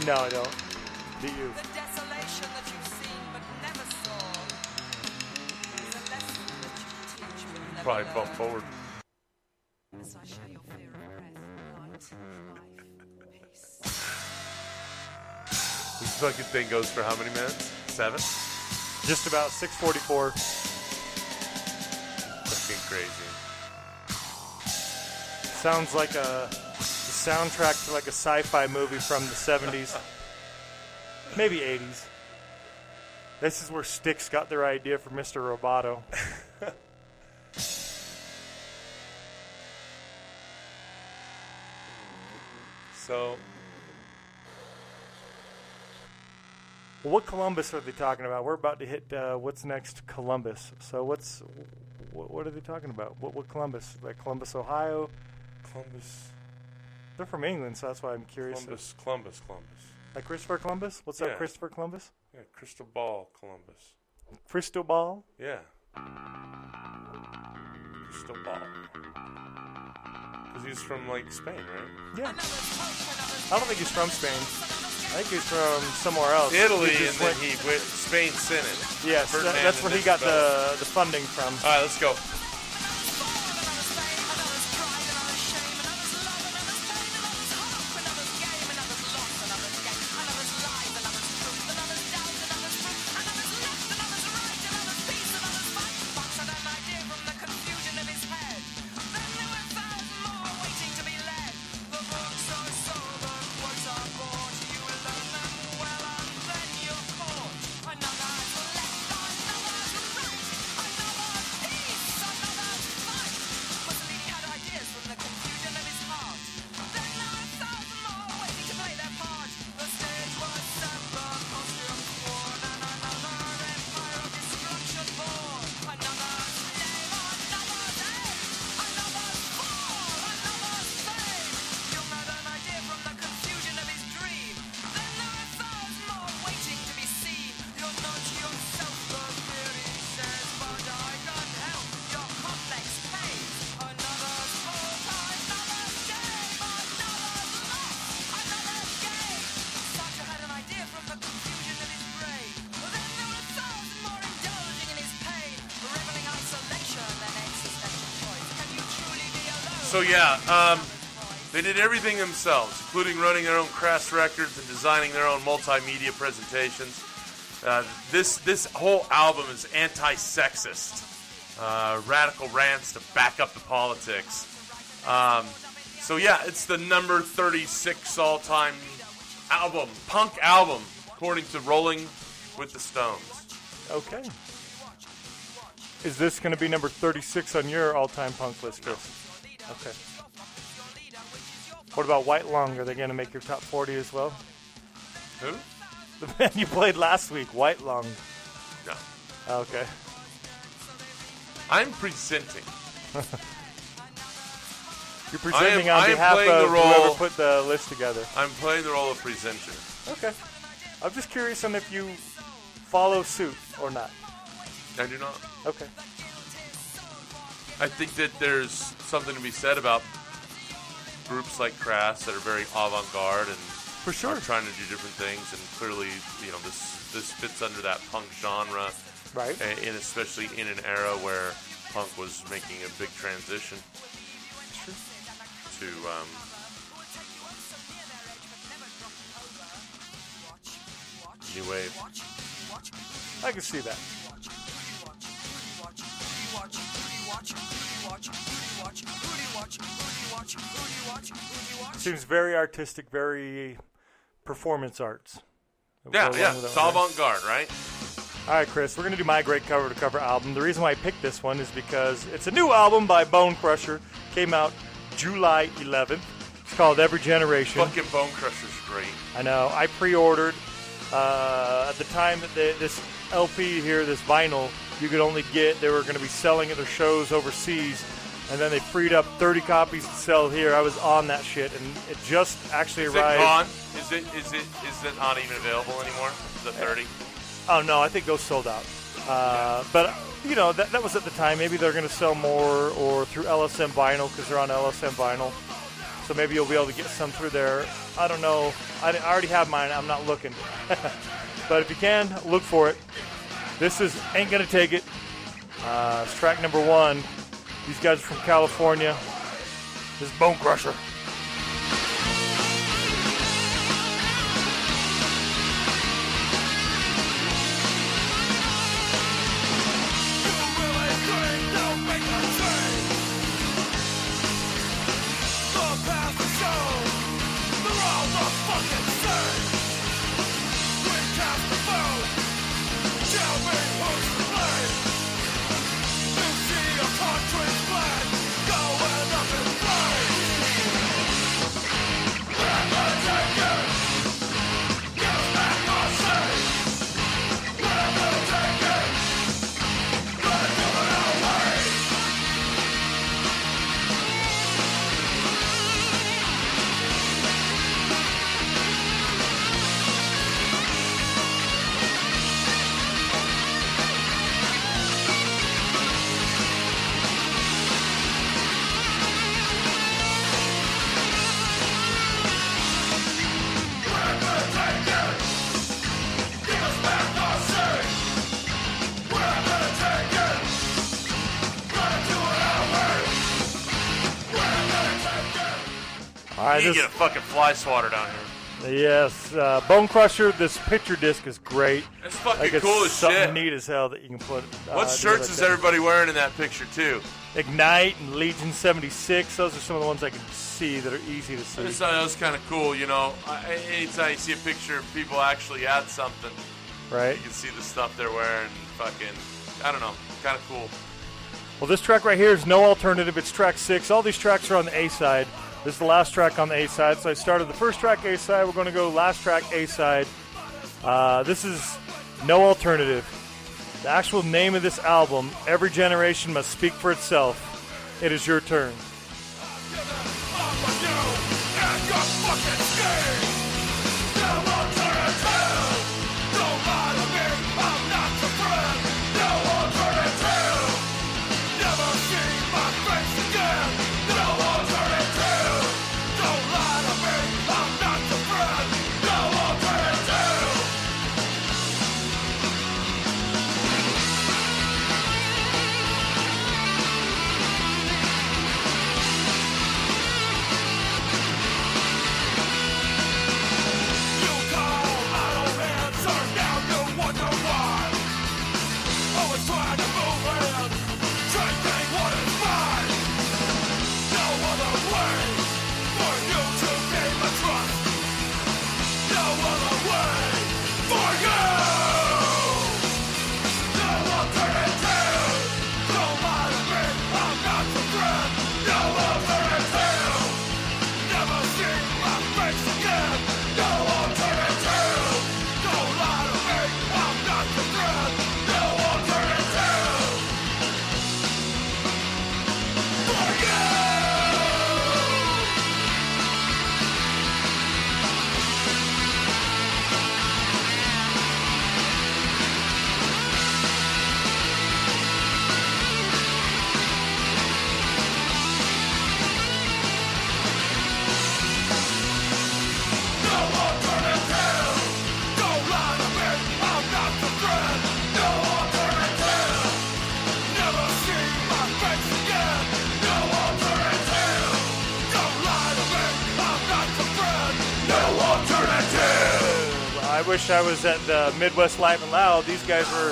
No, I don't. Do you? The desolation that you've seen but never saw. The lesson that you teach will never probably bump forward. As I share your fear of breath, light, peace. This fucking thing goes for how many minutes? 7? Just about 6:44. Fucking crazy. Sounds like a soundtrack to like a sci-fi movie from the 70s, maybe 80s. This is where Styx got their idea for Mr. Roboto. So, what Columbus are they talking about? We're about to hit what's next, Columbus. So what are they talking about? What Columbus? Like Columbus, Ohio? Columbus. They're from England, so that's why I'm curious. Columbus. Like Christopher Columbus? What's up, Christopher Columbus? Yeah, Cristobal Columbus. Cristobal? Yeah. Cristobal. Because he's from, like, Spain, right? Yeah. I don't think he's from Spain. I think he's from somewhere else. Italy, and then he went Spain Senate. Yes, that's where he got the funding from. All right, let's go. So yeah, they did everything themselves, including running their own Crass records and designing their own multimedia presentations. This whole album is anti-sexist, radical rants to back up the politics. So yeah, it's the number 36 all-time album, punk album, according to Rolling with the Stones. Okay. Is this going to be number 36 on your all-time punk list, Chris? No. Okay. What about White Lung? Are they going to make your top 40 as well? Who? The band you played last week, White Lung. No. Okay. I'm presenting. You're presenting on behalf of whoever put the list together. I'm playing the role of presenter. Okay. I'm just curious on if you follow suit or not. I do not. Okay. I think that there's something to be said about groups like Crass that are very avant-garde and for sure are trying to do different things, and clearly, you know, this fits under that punk genre, right? And especially in an era where punk was making a big transition to new wave. I can see that. Seems very artistic, very performance arts. Yeah. It's avant-garde, right? All right, Chris, we're going to do my great cover-to-cover album. The reason why I picked this one is because it's a new album by Bone Crusher. Came out July 11th. It's called Every Generation. Fucking Bone Crusher's great. I know. I pre-ordered. At the time that this LP here, this vinyl, you could only get, they were going to be selling at their shows overseas, and then they freed up 30 copies to sell here. I was on that shit, and it just actually arrived. Is it gone? Is it not even available anymore, the 30? Oh, no, I think those sold out. But, you know, that was at the time. Maybe they're going to sell more or through LSM Vinyl because they're on LSM Vinyl. So maybe you'll be able to get some through there. I don't know. I already have mine. I'm not looking. But if you can, look for it. This is Ain't Gonna Take It. It's track number 1. These guys are from California. This is Bone Crusher. You get a fucking fly swatter down here. Yes. Bone Crusher, this picture disc is great. It's fucking cool as something shit. Something neat as hell that you can put. What shirts is everybody wearing in that picture, too? Ignite and Legion 76. Those are some of the ones I can see that are easy to see. I just thought that was kind of cool, you know. Anytime you see a picture of people actually at something, right? You can see the stuff they're wearing. Fucking, I don't know. Kind of cool. Well, this track right here is No Alternative. It's track 6. All these tracks are on the A side. This is the last track on the A-side. So I started the first track A-side. We're going to go last track A-side. This is No Alternative. The actual name of this album, Every Generation Must Speak for Itself. It is your turn. I wish I was at the Midwest Live and Loud. These guys were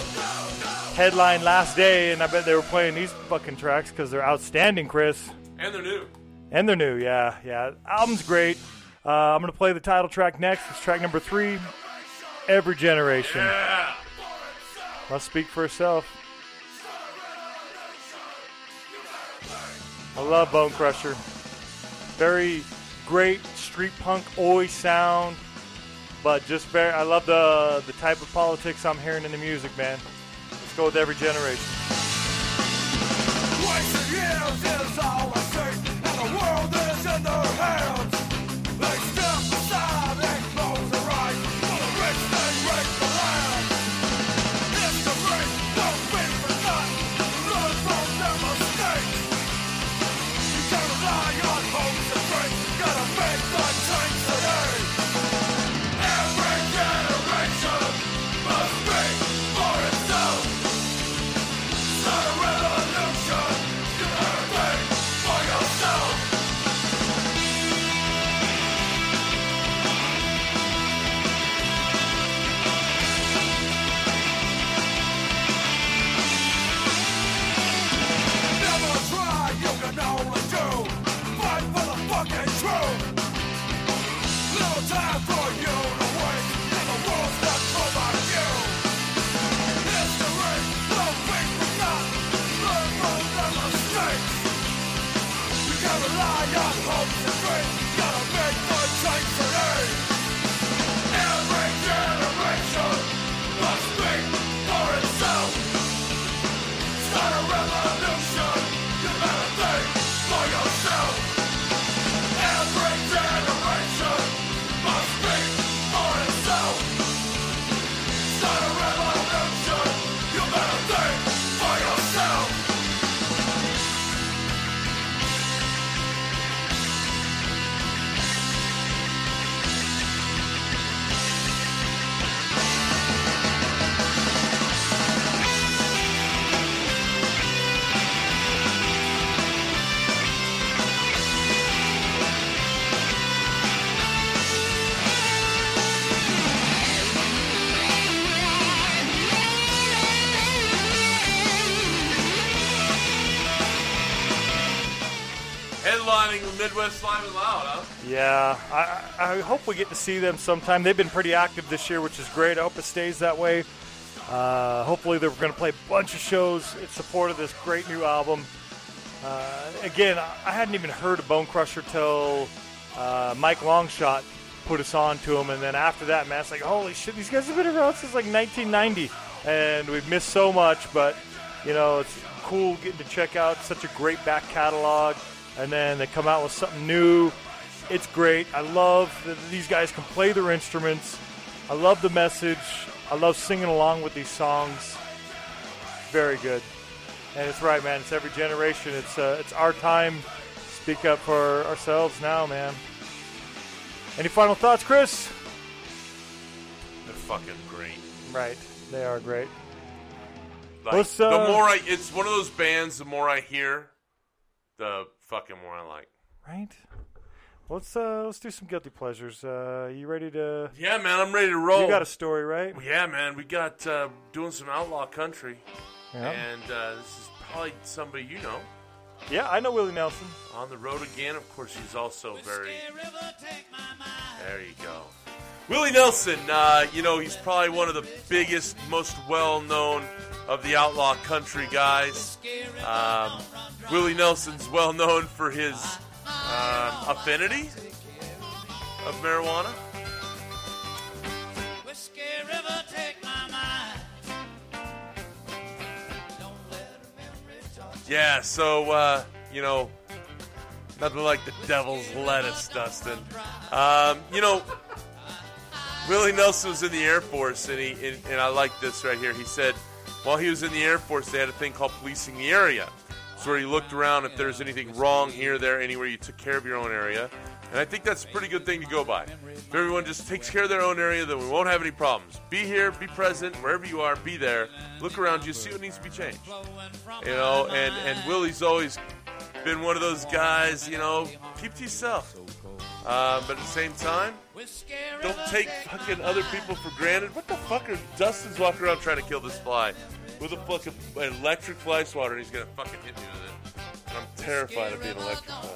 headline last day, and I bet they were playing these fucking tracks because they're outstanding, Chris. And they're new. And they're new, yeah. Yeah, album's great. I'm going to play the title track next. It's track number 3, Every Generation. Yeah. Must speak for itself. I love Bone Crusher. Very great street punk oi sound, but just very. I love the type of politics I'm hearing in the music, man. Let's go with Every Generation. Wasted years is all I see, and the world is in their hands. They step aside and close their eyes, for the rich they rape the land. History won't be forgotten. Learn from their mistakes. You can't rely on hopes and dreams. Gotta make the change today. Every generation must be for itself. Start a revolution. Do everything for yourself. Midwest Live and Loud, huh? Yeah, I hope we get to see them sometime. They've been pretty active this year, which is great. I hope it stays that way. Hopefully they're going to play a bunch of shows in support of this great new album. Again, I hadn't even heard of Bone Crusher till Mike Longshot put us on to them, and then after that, man, it's like, holy shit, these guys have been around since like 1990, and we've missed so much, but, you know, it's cool getting to check out such a great back catalog. And then they come out with something new. It's great. I love that these guys can play their instruments. I love the message. I love singing along with these songs. Very good. And it's right, man. It's every generation. It's our time. Speak up for ourselves now, man. Any final thoughts, Chris? They're fucking great. Right. They are great. Like, the more it's one of those bands, the more I hear, the fucking more I like. Right? Well, let's do some guilty pleasures. You ready to... Yeah, man, I'm ready to roll. You got a story, right? Yeah, man, we got doing some outlaw country. Yeah. And this is probably somebody you know. Yeah, I know Willie Nelson. On the road again, of course, he's also very... There you go. Willie Nelson, you know, he's probably one of the biggest, most well-known of the outlaw country guys. Willie Nelson's well known for his affinity of marijuana. Yeah, so, you know, nothing like the devil's lettuce, Dustin. You know, Willie Nelson was in the Air Force, and and I like this right here. He said, while he was in the Air Force, they had a thing called policing the area. It's where you looked around if there's anything wrong here, there, anywhere. You took care of your own area. And I think that's a pretty good thing to go by. If everyone just takes care of their own area, then we won't have any problems. Be here, be present, wherever you are, be there. Look around you, see what needs to be changed. You know, and Willie's always been one of those guys, you know, keep to yourself. But at the same time, don't take fucking other people for granted. What the fuck are Dustin's walking around trying to kill this fly with a fucking electric fly swatter, and he's gonna fucking hit me with it. And I'm terrified of being electrified.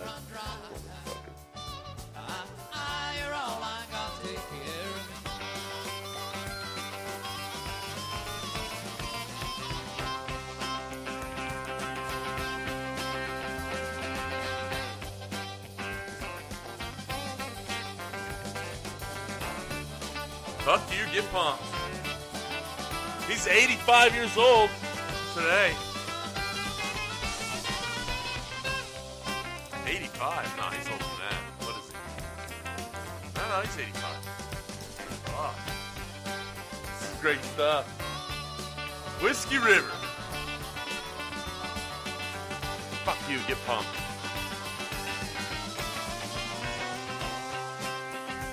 Fuck you, get pumped. He's 85 years old today. 85? Nah, he's older than that. What is he? No, he's 85. Fuck. This is great stuff. Whiskey River. Fuck you, get pumped.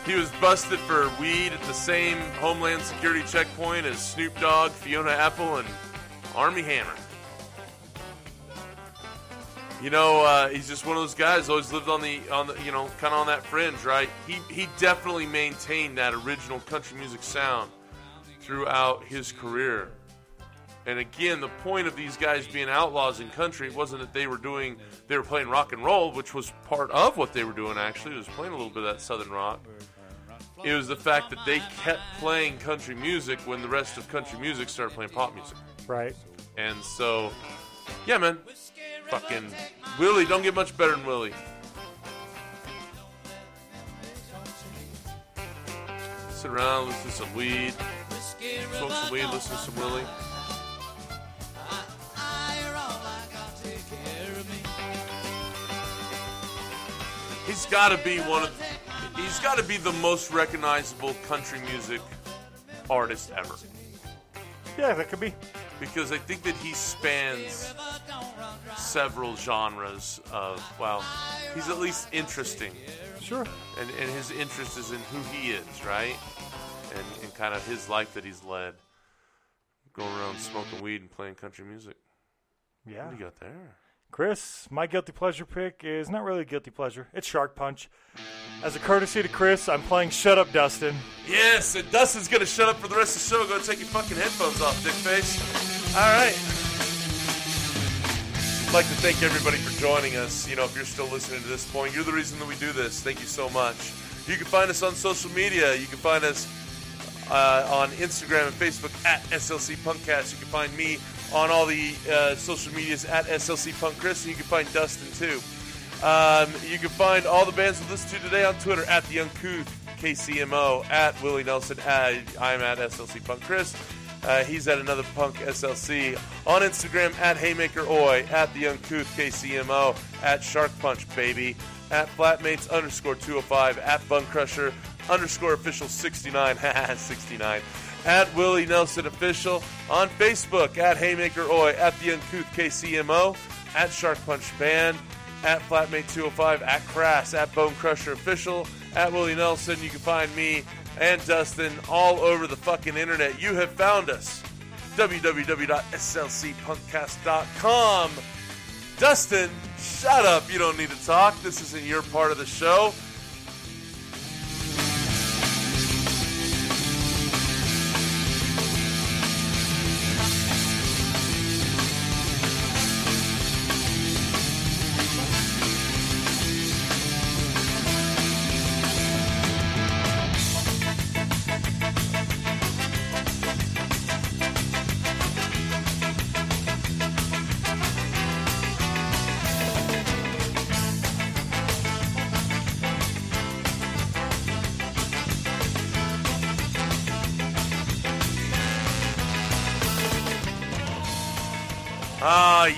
He was busted for weed at the same Homeland Security checkpoint as Snoop Dogg, Fiona Apple, and Armie Hammer. You know, he's just one of those guys. Always lived on the, you know, kind of on that fringe, right? He definitely maintained that original country music sound throughout his career. And again, the point of these guys being outlaws in country wasn't that they were playing rock and roll, which was part of what they were doing. Actually, it was playing a little bit of that southern rock. It was the fact that they kept playing country music when the rest of country music started playing pop music. Right. And so, yeah, man. Fucking Willie, don't get much better than Willie. Sit around, listen to some weed. Smoke some weed, listen to some Willie. He's got to be He's got to be the most recognizable country music artist ever. Yeah, that could be. Because I think that he spans several genres of, well, he's at least interesting. Sure. And his interest is in who he is, right? And kind of his life that he's led. Going around smoking weed and playing country music. Yeah. What do you got there? Chris, my guilty pleasure pick is not really a guilty pleasure. It's Shark Punch. As a courtesy to Chris, I'm playing Shut Up, Dustin. Yes, and Dustin's going to shut up for the rest of the show. Go take your fucking headphones off, dickface. All right. I'd like to thank everybody for joining us. You know, if you're still listening to this point, you're the reason that we do this. Thank you so much. You can find us on social media. You can find us on Instagram and Facebook at SLC Punkcast. You can find me on all the social medias at SLC Punk Chris, and you can find Dustin too. You can find all the bands we listen to today on Twitter at The Uncouth, KCMO, at Willie Nelson, I'm at SLC Punk Chris. He's at Another Punk SLC. On Instagram at Haymaker Oi, at The Uncouth, KCMO, at Shark Punch Baby, at Flatmates _205, at Bone Crusher _official 69, 69. At Willie Nelson Official, on Facebook, at Haymaker Oi, at The Uncouth KCMO, at Shark Punch Band, at Flatmate 205, at Crass, at Bone Crusher Official, at Willie Nelson. You can find me and Dustin all over the fucking internet. You have found us. www.slcpunkcast.com. Dustin, shut up. You don't need to talk. This isn't your part of the show.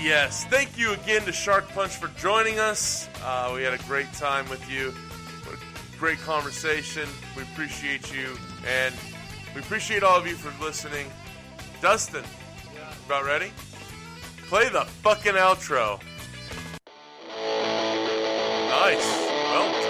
Yes, thank you again to Shark Punch for joining us. We had a great time with you. What a great conversation. We appreciate you, and we appreciate all of you for listening. Dustin, about ready? Play the fucking outro. Nice. Well done.